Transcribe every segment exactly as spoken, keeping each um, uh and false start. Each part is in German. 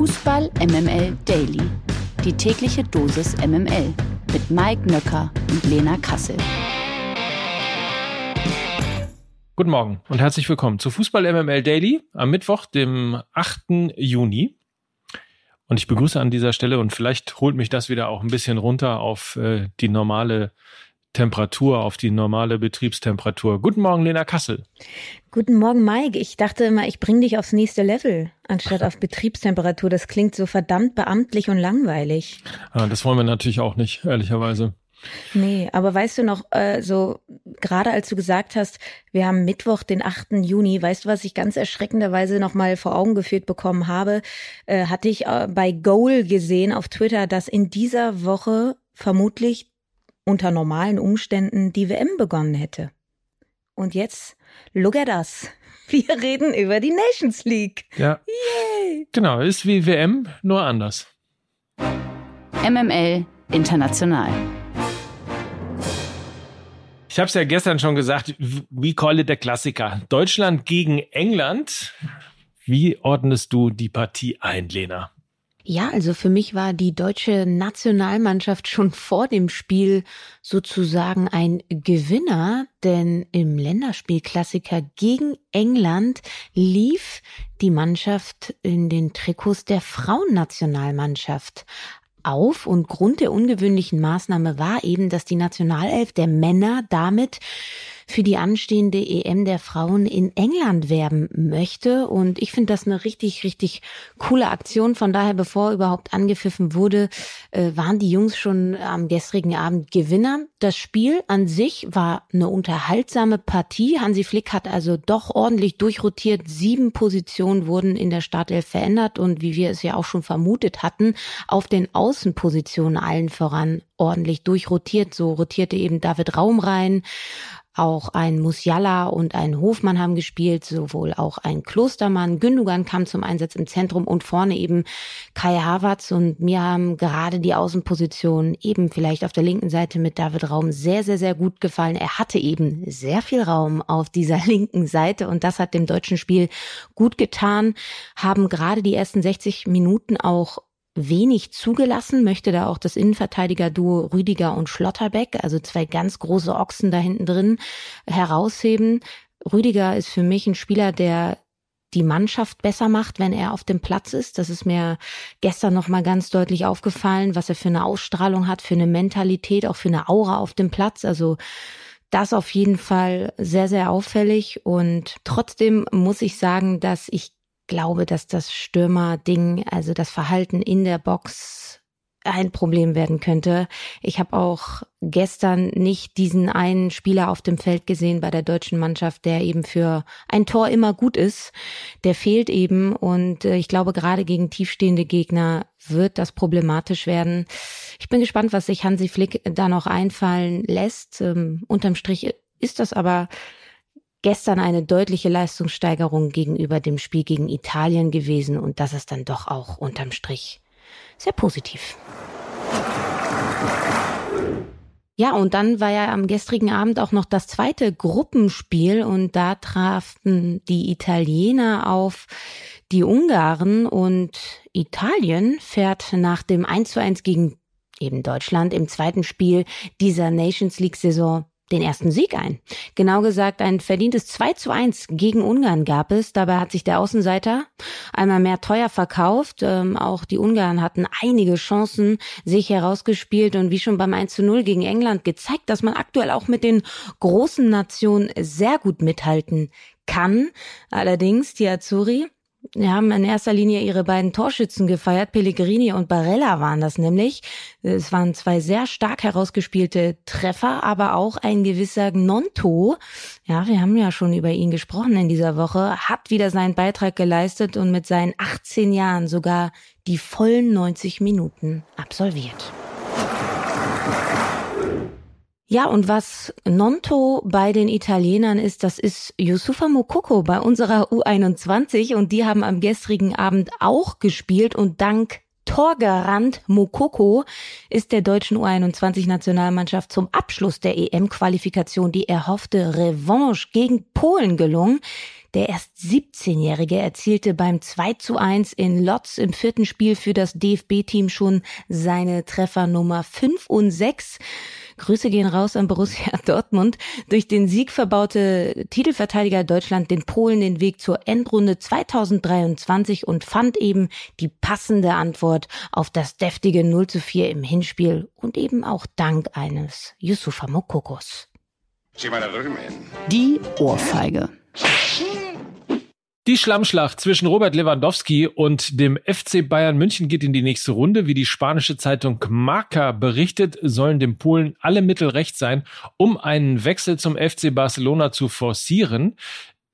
Fußball M M L Daily. Die tägliche Dosis M M L mit Mike Nöcker und Lena Kassel. Guten Morgen und herzlich willkommen zu Fußball M M L Daily am Mittwoch, dem achten Juni. Und ich begrüße an dieser Stelle, und vielleicht holt mich das wieder auch ein bisschen runter auf äh, die normale Temperatur, auf die normale Betriebstemperatur. Guten Morgen, Lena Kassel. Guten Morgen, Mike. Ich dachte immer, ich bringe dich aufs nächste Level, anstatt auf Betriebstemperatur. Das klingt so verdammt beamtlich und langweilig. Ah, das wollen wir natürlich auch nicht, ehrlicherweise. Nee, aber weißt du noch, äh, so gerade als du gesagt hast, wir haben Mittwoch, den achten Juni, weißt du, was ich ganz erschreckenderweise nochmal vor Augen geführt bekommen habe, äh, hatte ich äh, bei Goal gesehen auf Twitter, dass in dieser Woche vermutlich unter normalen Umständen die W M begonnen hätte. Und jetzt, look at us. Wir reden über die Nations League. Ja. Yay. Genau, ist wie W M, nur anders. M M L International. Ich habe es ja gestern schon gesagt, we call it der Klassiker. Deutschland gegen England. Wie ordnest du die Partie ein, Lena? Ja, also für mich war die deutsche Nationalmannschaft schon vor dem Spiel sozusagen ein Gewinner, denn im Länderspielklassiker gegen England lief die Mannschaft in den Trikots der Frauennationalmannschaft auf, und Grund der ungewöhnlichen Maßnahme war eben, dass die Nationalelf der Männer damit für die anstehende E M der Frauen in England werben möchte, und ich finde das eine richtig, richtig coole Aktion. Von daher, bevor überhaupt angepfiffen wurde, waren die Jungs schon am gestrigen Abend Gewinner. Das Spiel an sich war eine unterhaltsame Partie. Hansi Flick hat also doch ordentlich durchrotiert. Sieben Positionen wurden in der Startelf verändert und wie wir es ja auch schon vermutet hatten, auf den Außenpositionen allen voran ordentlich durchrotiert. So rotierte eben David Raum rein. Auch ein Musiala und ein Hofmann haben gespielt, sowohl auch ein Klostermann. Gündogan kam zum Einsatz im Zentrum und vorne eben Kai Havertz. Und mir haben gerade die Außenpositionen eben vielleicht auf der linken Seite mit David Raum sehr, sehr, sehr gut gefallen. Er hatte eben sehr viel Raum auf dieser linken Seite und das hat dem deutschen Spiel gut getan. Haben gerade die ersten sechzig Minuten auch wenig zugelassen, möchte da auch das Innenverteidiger-Duo Rüdiger und Schlotterbeck, also zwei ganz große Ochsen da hinten drin, herausheben. Rüdiger ist für mich ein Spieler, der die Mannschaft besser macht, wenn er auf dem Platz ist. Das ist mir gestern nochmal ganz deutlich aufgefallen, was er für eine Ausstrahlung hat, für eine Mentalität, auch für eine Aura auf dem Platz. Also das auf jeden Fall sehr, sehr auffällig, und trotzdem muss ich sagen, dass ich Ich glaube, dass das Stürmer-Ding, also das Verhalten in der Box, ein Problem werden könnte. Ich habe auch gestern nicht diesen einen Spieler auf dem Feld gesehen bei der deutschen Mannschaft, der eben für ein Tor immer gut ist. Der fehlt eben, und ich glaube, gerade gegen tiefstehende Gegner wird das problematisch werden. Ich bin gespannt, was sich Hansi Flick da noch einfallen lässt. Um, unterm Strich ist das aber gestern eine deutliche Leistungssteigerung gegenüber dem Spiel gegen Italien gewesen, und das ist dann doch auch unterm Strich sehr positiv. Ja, und dann war ja am gestrigen Abend auch noch das zweite Gruppenspiel, und da trafen die Italiener auf die Ungarn, und Italien fährt nach dem eins zu eins gegen eben Deutschland im zweiten Spiel dieser Nations League Saison den ersten Sieg ein. Genau gesagt, ein verdientes zwei zu eins gegen Ungarn gab es. Dabei hat sich der Außenseiter einmal mehr teuer verkauft. Ähm, auch die Ungarn hatten einige Chancen sich herausgespielt und wie schon beim eins zu null gegen England gezeigt, dass man aktuell auch mit den großen Nationen sehr gut mithalten kann. Allerdings, die Azzurri haben in erster Linie ihre beiden Torschützen gefeiert. Pellegrini und Barella waren das nämlich. Es waren zwei sehr stark herausgespielte Treffer, aber auch ein gewisser Gnonto, ja, wir haben ja schon über ihn gesprochen in dieser Woche, hat wieder seinen Beitrag geleistet und mit seinen achtzehn Jahren sogar die vollen neunzig Minuten absolviert. Ja, und was Gnonto bei den Italienern ist, das ist Youssoufa Moukoko bei unserer U einundzwanzig, und die haben am gestrigen Abend auch gespielt, und dank Torgarant Moukoko ist der deutschen U einundzwanzig-Nationalmannschaft zum Abschluss der E M-Qualifikation die erhoffte Revanche gegen Polen gelungen. Der erst siebzehnjährige erzielte beim zwei zu eins in Lodz im vierten Spiel für das D F B-Team schon seine Treffer Nummer fünf und sechs. Grüße gehen raus an Borussia Dortmund. Durch den Sieg verbaute Titelverteidiger Deutschland den Polen den Weg zur Endrunde zwanzig dreiundzwanzig und fand eben die passende Antwort auf das deftige null zu vier im Hinspiel und eben auch dank eines Youssoufa Moukokos. Die Ohrfeige. Die Schlammschlacht zwischen Robert Lewandowski und dem F C Bayern München geht in die nächste Runde. Wie die spanische Zeitung Marca berichtet, sollen dem Polen alle Mittel recht sein, um einen Wechsel zum F C Barcelona zu forcieren.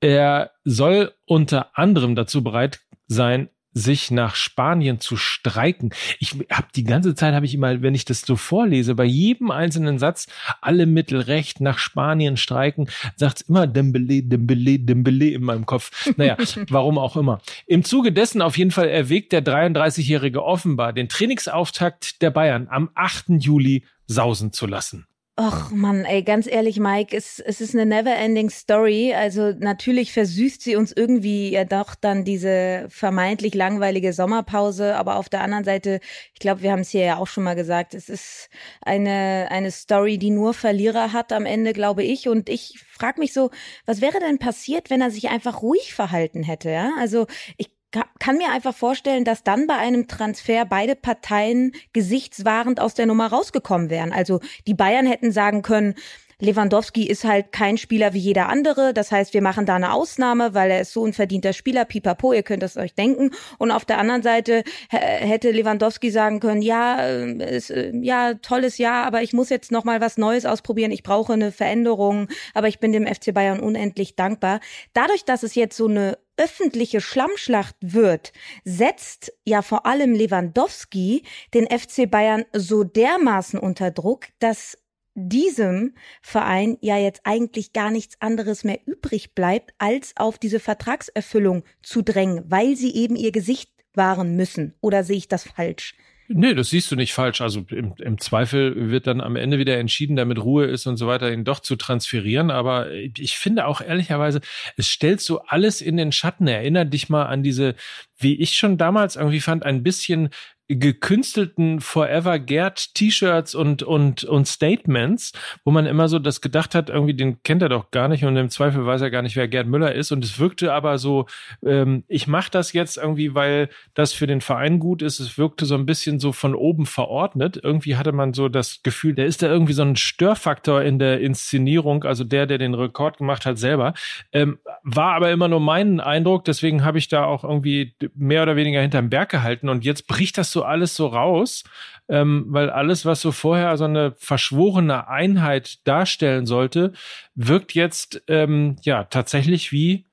Er soll unter anderem dazu bereit sein, sich nach Spanien zu streiken. Ich habe die ganze Zeit, habe ich immer, wenn ich das so vorlese, bei jedem einzelnen Satz, alle Mittel recht, nach Spanien streiken, sagt es immer Dembélé, Dembélé, Dembélé in meinem Kopf. Naja, warum auch immer. Im Zuge dessen auf jeden Fall erwägt der dreiunddreißigjährige offenbar, den Trainingsauftakt der Bayern am achten Juli sausen zu lassen. Och Mann, ey, ganz ehrlich, Mike, es, es ist eine never-ending Story. Also natürlich versüßt sie uns irgendwie ja doch dann diese vermeintlich langweilige Sommerpause. Aber auf der anderen Seite, ich glaube, wir haben es hier ja auch schon mal gesagt, es ist eine eine Story, die nur Verlierer hat am Ende, glaube ich. Und ich frage mich so, was wäre denn passiert, wenn er sich einfach ruhig verhalten hätte? Ja, also ich kann mir einfach vorstellen, dass dann bei einem Transfer beide Parteien gesichtswahrend aus der Nummer rausgekommen wären. Also die Bayern hätten sagen können, Lewandowski ist halt kein Spieler wie jeder andere. Das heißt, wir machen da eine Ausnahme, weil er ist so ein verdienter Spieler. Pipapo, ihr könnt das euch denken. Und auf der anderen Seite hätte Lewandowski sagen können, ja, ist, ja, tolles Jahr, aber ich muss jetzt nochmal was Neues ausprobieren. Ich brauche eine Veränderung, aber ich bin dem F C Bayern unendlich dankbar. Dadurch, dass es jetzt so eine öffentliche Schlammschlacht wird, setzt ja vor allem Lewandowski den F C Bayern so dermaßen unter Druck, dass diesem Verein ja jetzt eigentlich gar nichts anderes mehr übrig bleibt, als auf diese Vertragserfüllung zu drängen, weil sie eben ihr Gesicht wahren müssen. Oder sehe ich das falsch? Nee, das siehst du nicht falsch. Also im, im Zweifel wird dann am Ende wieder entschieden, damit Ruhe ist und so weiter, ihn doch zu transferieren. Aber ich finde auch ehrlicherweise, es stellt so alles in den Schatten. Erinner dich mal an diese, wie ich schon damals irgendwie fand, ein bisschen gekünstelten Forever Gerd T-Shirts und und und Statements, wo man immer so das gedacht hat, irgendwie den kennt er doch gar nicht und im Zweifel weiß er gar nicht, wer Gerd Müller ist, und es wirkte aber so, ähm, ich mache das jetzt irgendwie, weil das für den Verein gut ist. Es wirkte so ein bisschen so von oben verordnet. Irgendwie hatte man so das Gefühl, der ist da irgendwie so ein Störfaktor in der Inszenierung, also der, der den Rekord gemacht hat selber. Ähm, war aber immer nur mein Eindruck, deswegen habe ich da auch irgendwie mehr oder weniger hinterm Berg gehalten, und jetzt bricht das so alles so raus, ähm, weil alles, was so vorher so eine verschworene Einheit darstellen sollte, wirkt jetzt ähm, ja tatsächlich wie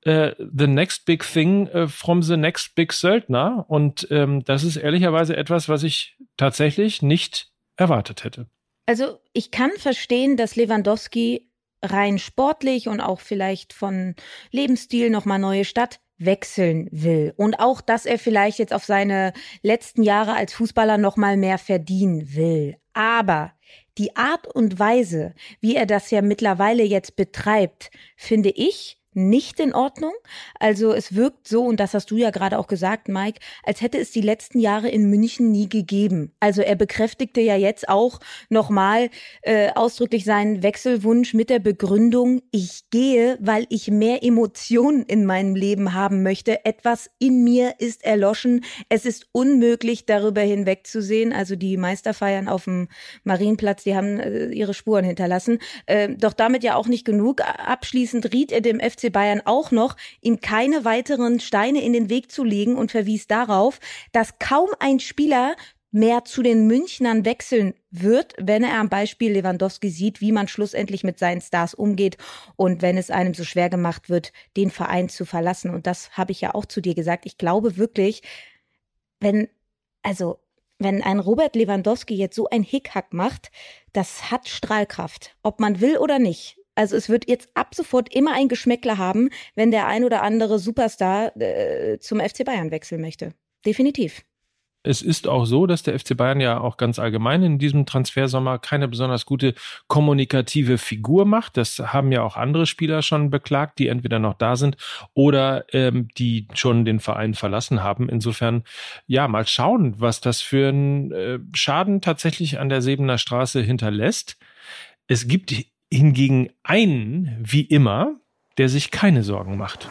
äh, the next big thing äh, from the next big Söldner, und ähm, das ist ehrlicherweise etwas, was ich tatsächlich nicht erwartet hätte. Also ich kann verstehen, dass Lewandowski rein sportlich und auch vielleicht von Lebensstil nochmal neue Stadt wechseln will. Und auch, dass er vielleicht jetzt auf seine letzten Jahre als Fußballer noch mal mehr verdienen will. Aber die Art und Weise, wie er das ja mittlerweile jetzt betreibt, finde ich nicht in Ordnung. Also es wirkt so, und das hast du ja gerade auch gesagt, Mike, als hätte es die letzten Jahre in München nie gegeben. Also er bekräftigte ja jetzt auch nochmal äh, ausdrücklich seinen Wechselwunsch mit der Begründung, ich gehe, weil ich mehr Emotionen in meinem Leben haben möchte. Etwas in mir ist erloschen. Es ist unmöglich, darüber hinwegzusehen. Also die Meisterfeiern auf dem Marienplatz, die haben äh, ihre Spuren hinterlassen. Äh, doch damit ja auch nicht genug. Abschließend riet er dem F C Bayern auch noch, ihm keine weiteren Steine in den Weg zu legen, und verwies darauf, dass kaum ein Spieler mehr zu den Münchnern wechseln wird, wenn er am Beispiel Lewandowski sieht, wie man schlussendlich mit seinen Stars umgeht und wenn es einem so schwer gemacht wird, den Verein zu verlassen. Und das habe ich ja auch zu dir gesagt. Ich glaube wirklich, wenn, also, wenn ein Robert Lewandowski jetzt so ein Hickhack macht, das hat Strahlkraft, ob man will oder nicht. Also es wird jetzt ab sofort immer ein Geschmäckler haben, wenn der ein oder andere Superstar äh, zum F C Bayern wechseln möchte. Definitiv. es ist auch so, dass der F C Bayern ja auch ganz allgemein in diesem Transfersommer keine besonders gute kommunikative Figur macht. Das haben ja auch andere Spieler schon beklagt, die entweder noch da sind oder ähm, die schon den Verein verlassen haben. Insofern, ja, mal schauen, was das für einen äh, Schaden tatsächlich an der Sebener Straße hinterlässt. Es gibt hingegen einen, wie immer, der sich keine Sorgen macht.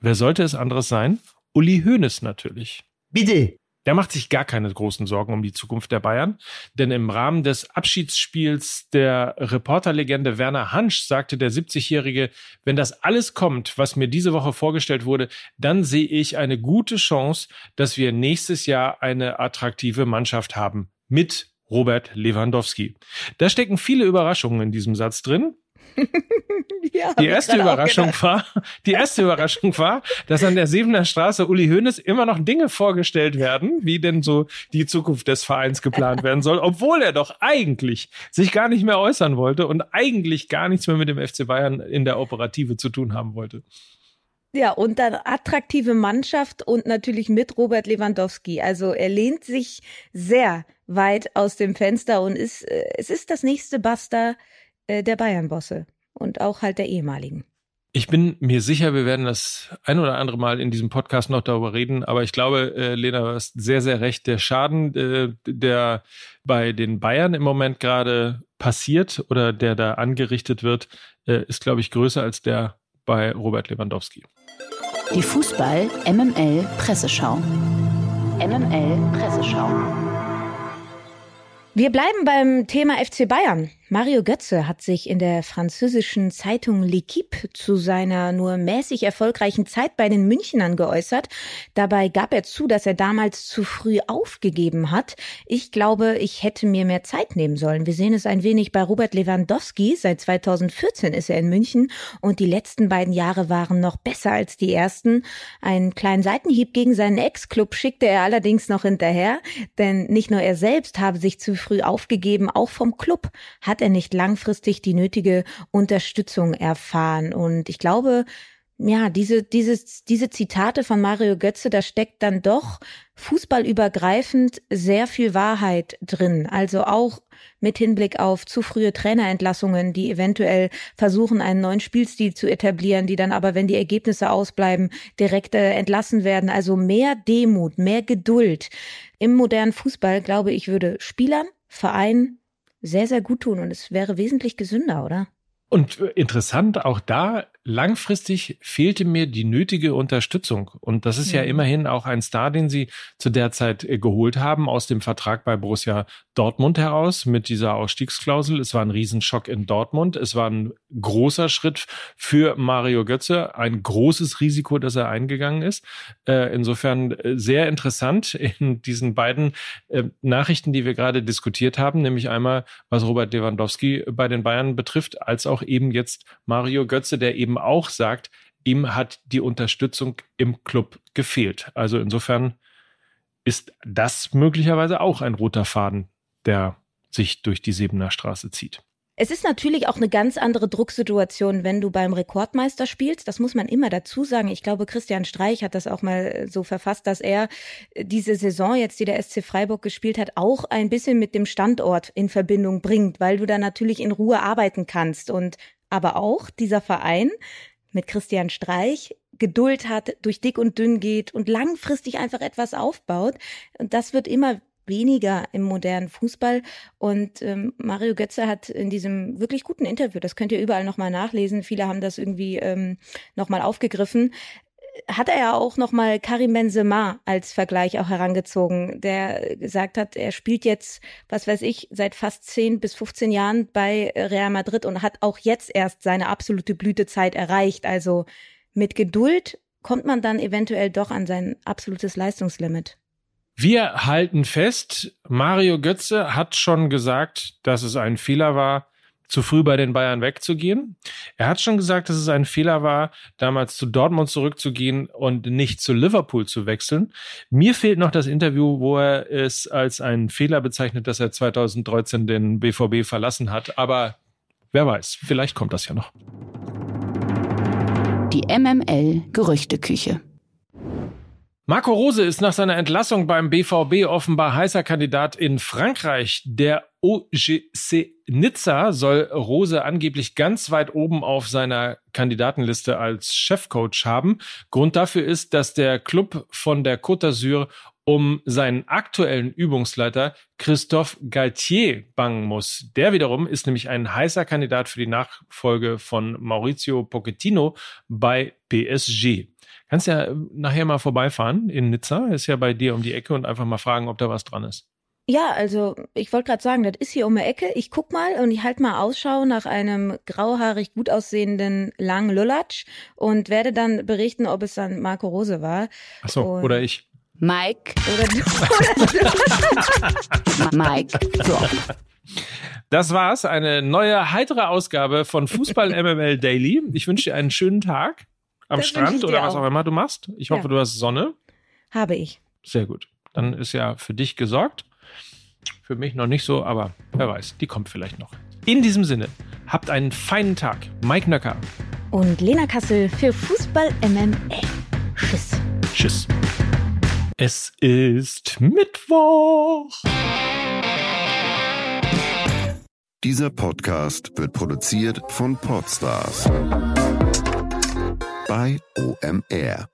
Wer sollte es anderes sein? Uli Hoeneß natürlich. Bitte. Der macht sich gar keine großen Sorgen um die Zukunft der Bayern, denn im Rahmen des Abschiedsspiels der Reporterlegende Werner Hansch sagte der siebzigjährige, wenn das alles kommt, was mir diese Woche vorgestellt wurde, dann sehe ich eine gute Chance, dass wir nächstes Jahr eine attraktive Mannschaft haben mit Robert Lewandowski. Da stecken viele Überraschungen in diesem Satz drin. Ja, die erste Überraschung war, die erste Überraschung war, dass an der Sebener Straße Uli Hoeneß immer noch Dinge vorgestellt werden, wie denn so die Zukunft des Vereins geplant werden soll, obwohl er doch eigentlich sich gar nicht mehr äußern wollte und eigentlich gar nichts mehr mit dem F C Bayern in der Operative zu tun haben wollte. Ja, und dann attraktive Mannschaft und natürlich mit Robert Lewandowski. Also er lehnt sich sehr weit aus dem Fenster und ist, es ist das nächste Basta der Bayern-Bosse und auch halt der ehemaligen. Ich bin mir sicher, wir werden das ein oder andere Mal in diesem Podcast noch darüber reden, aber ich glaube, äh, Lena, du hast sehr, sehr recht. Der Schaden, äh, der bei den Bayern im Moment gerade passiert oder der da angerichtet wird, äh, ist, glaube ich, größer als der bei Robert Lewandowski. Die Fußball-M M L-Presseschau. M M L-Presseschau. Wir bleiben beim Thema F C Bayern. Mario Götze hat sich in der französischen Zeitung L'Equipe zu seiner nur mäßig erfolgreichen Zeit bei den Münchnern geäußert. Dabei gab er zu, dass er damals zu früh aufgegeben hat. Ich glaube, ich hätte mir mehr Zeit nehmen sollen. Wir sehen es ein wenig bei Robert Lewandowski. Seit zweitausendvierzehn ist er in München und die letzten beiden Jahre waren noch besser als die ersten. Einen kleinen Seitenhieb gegen seinen Ex-Club schickte er allerdings noch hinterher, denn nicht nur er selbst habe sich zu früh aufgegeben, auch vom Club hat er nicht langfristig die nötige Unterstützung erfahren. Und ich glaube, ja, diese, dieses, diese Zitate von Mario Götze, da steckt dann doch fußballübergreifend sehr viel Wahrheit drin. Also auch mit Hinblick auf zu frühe Trainerentlassungen, die eventuell versuchen, einen neuen Spielstil zu etablieren, die dann aber, wenn die Ergebnisse ausbleiben, direkt äh, entlassen werden. Also mehr Demut, mehr Geduld. Im modernen Fußball, glaube ich, würde Spielern, Vereinen sehr, sehr gut tun und es wäre wesentlich gesünder, oder? Und interessant, auch da langfristig fehlte mir die nötige Unterstützung. Und das ist ja immerhin auch ein Star, den sie zu der Zeit geholt haben, aus dem Vertrag bei Borussia Dortmund heraus mit dieser Ausstiegsklausel. Es war ein Riesenschock in Dortmund. Es war ein großer Schritt für Mario Götze, ein großes Risiko, das er eingegangen ist. Insofern sehr interessant in diesen beiden Nachrichten, die wir gerade diskutiert haben, nämlich einmal, was Robert Lewandowski bei den Bayern betrifft, als auch eben jetzt Mario Götze, der eben auch sagt, ihm hat die Unterstützung im Club gefehlt. Also insofern ist das möglicherweise auch ein roter Faden, der sich durch die Sebener Straße zieht. Es ist natürlich auch eine ganz andere Drucksituation, wenn du beim Rekordmeister spielst. Das muss man immer dazu sagen. Ich glaube, Christian Streich hat das auch mal so verfasst, dass er diese Saison jetzt, die der S C Freiburg gespielt hat, auch ein bisschen mit dem Standort in Verbindung bringt, weil du da natürlich in Ruhe arbeiten kannst und aber auch dieser Verein mit Christian Streich Geduld hat, durch dick und dünn geht und langfristig einfach etwas aufbaut. Und das wird immer weniger im modernen Fußball. Und ähm, Mario Götze hat in diesem wirklich guten Interview, das könnt ihr überall nochmal nachlesen, viele haben das irgendwie ähm, nochmal aufgegriffen, hat er ja auch nochmal Karim Benzema als Vergleich auch herangezogen, der gesagt hat, er spielt jetzt, was weiß ich, seit fast zehn bis fünfzehn Jahren bei Real Madrid und hat auch jetzt erst seine absolute Blütezeit erreicht. Also mit Geduld kommt man dann eventuell doch an sein absolutes Leistungslimit. Wir halten fest, Mario Götze hat schon gesagt, dass es ein Fehler war, zu früh bei den Bayern wegzugehen. Er hat schon gesagt, dass es ein Fehler war, damals zu Dortmund zurückzugehen und nicht zu Liverpool zu wechseln. Mir fehlt noch das Interview, wo er es als einen Fehler bezeichnet, dass er zweitausenddreizehn den B V B verlassen hat. Aber wer weiß, vielleicht kommt das ja noch. Die M M L-Gerüchteküche. Marco Rose ist nach seiner Entlassung beim B V B offenbar heißer Kandidat in Frankreich. Der O G C Nizza soll Rose angeblich ganz weit oben auf seiner Kandidatenliste als Chefcoach haben. Grund dafür ist, dass der Club von der Côte d'Azur um seinen aktuellen Übungsleiter Christophe Galtier bangen muss. Der wiederum ist nämlich ein heißer Kandidat für die Nachfolge von Mauricio Pochettino bei P S G. Kannst ja nachher mal vorbeifahren in Nizza, ist ja bei dir um die Ecke, und einfach mal fragen, ob da was dran ist. Ja, also ich wollte gerade sagen, das ist hier um die Ecke. Ich guck mal und ich halte mal Ausschau nach einem grauhaarig gut aussehenden langen Lulatsch und werde dann berichten, ob es dann Marco Rose war. Ach so, und oder ich. Mike. Oder du. Oder Mike. So. Das war's, eine neue, heitere Ausgabe von Fußball M M L Daily. Ich wünsche dir einen schönen Tag am das Strand oder was auch immer du machst. Ich hoffe, ja. Du hast Sonne. Habe ich. Sehr gut. Dann ist ja für dich gesorgt. Für mich noch nicht so, aber wer weiß, die kommt vielleicht noch. In diesem Sinne, habt einen feinen Tag. Mike Nöcker und Lena Kassel für Fußball M M L. Tschüss. Tschüss. Es ist Mittwoch. Dieser Podcast wird produziert von Podstars bei O M R.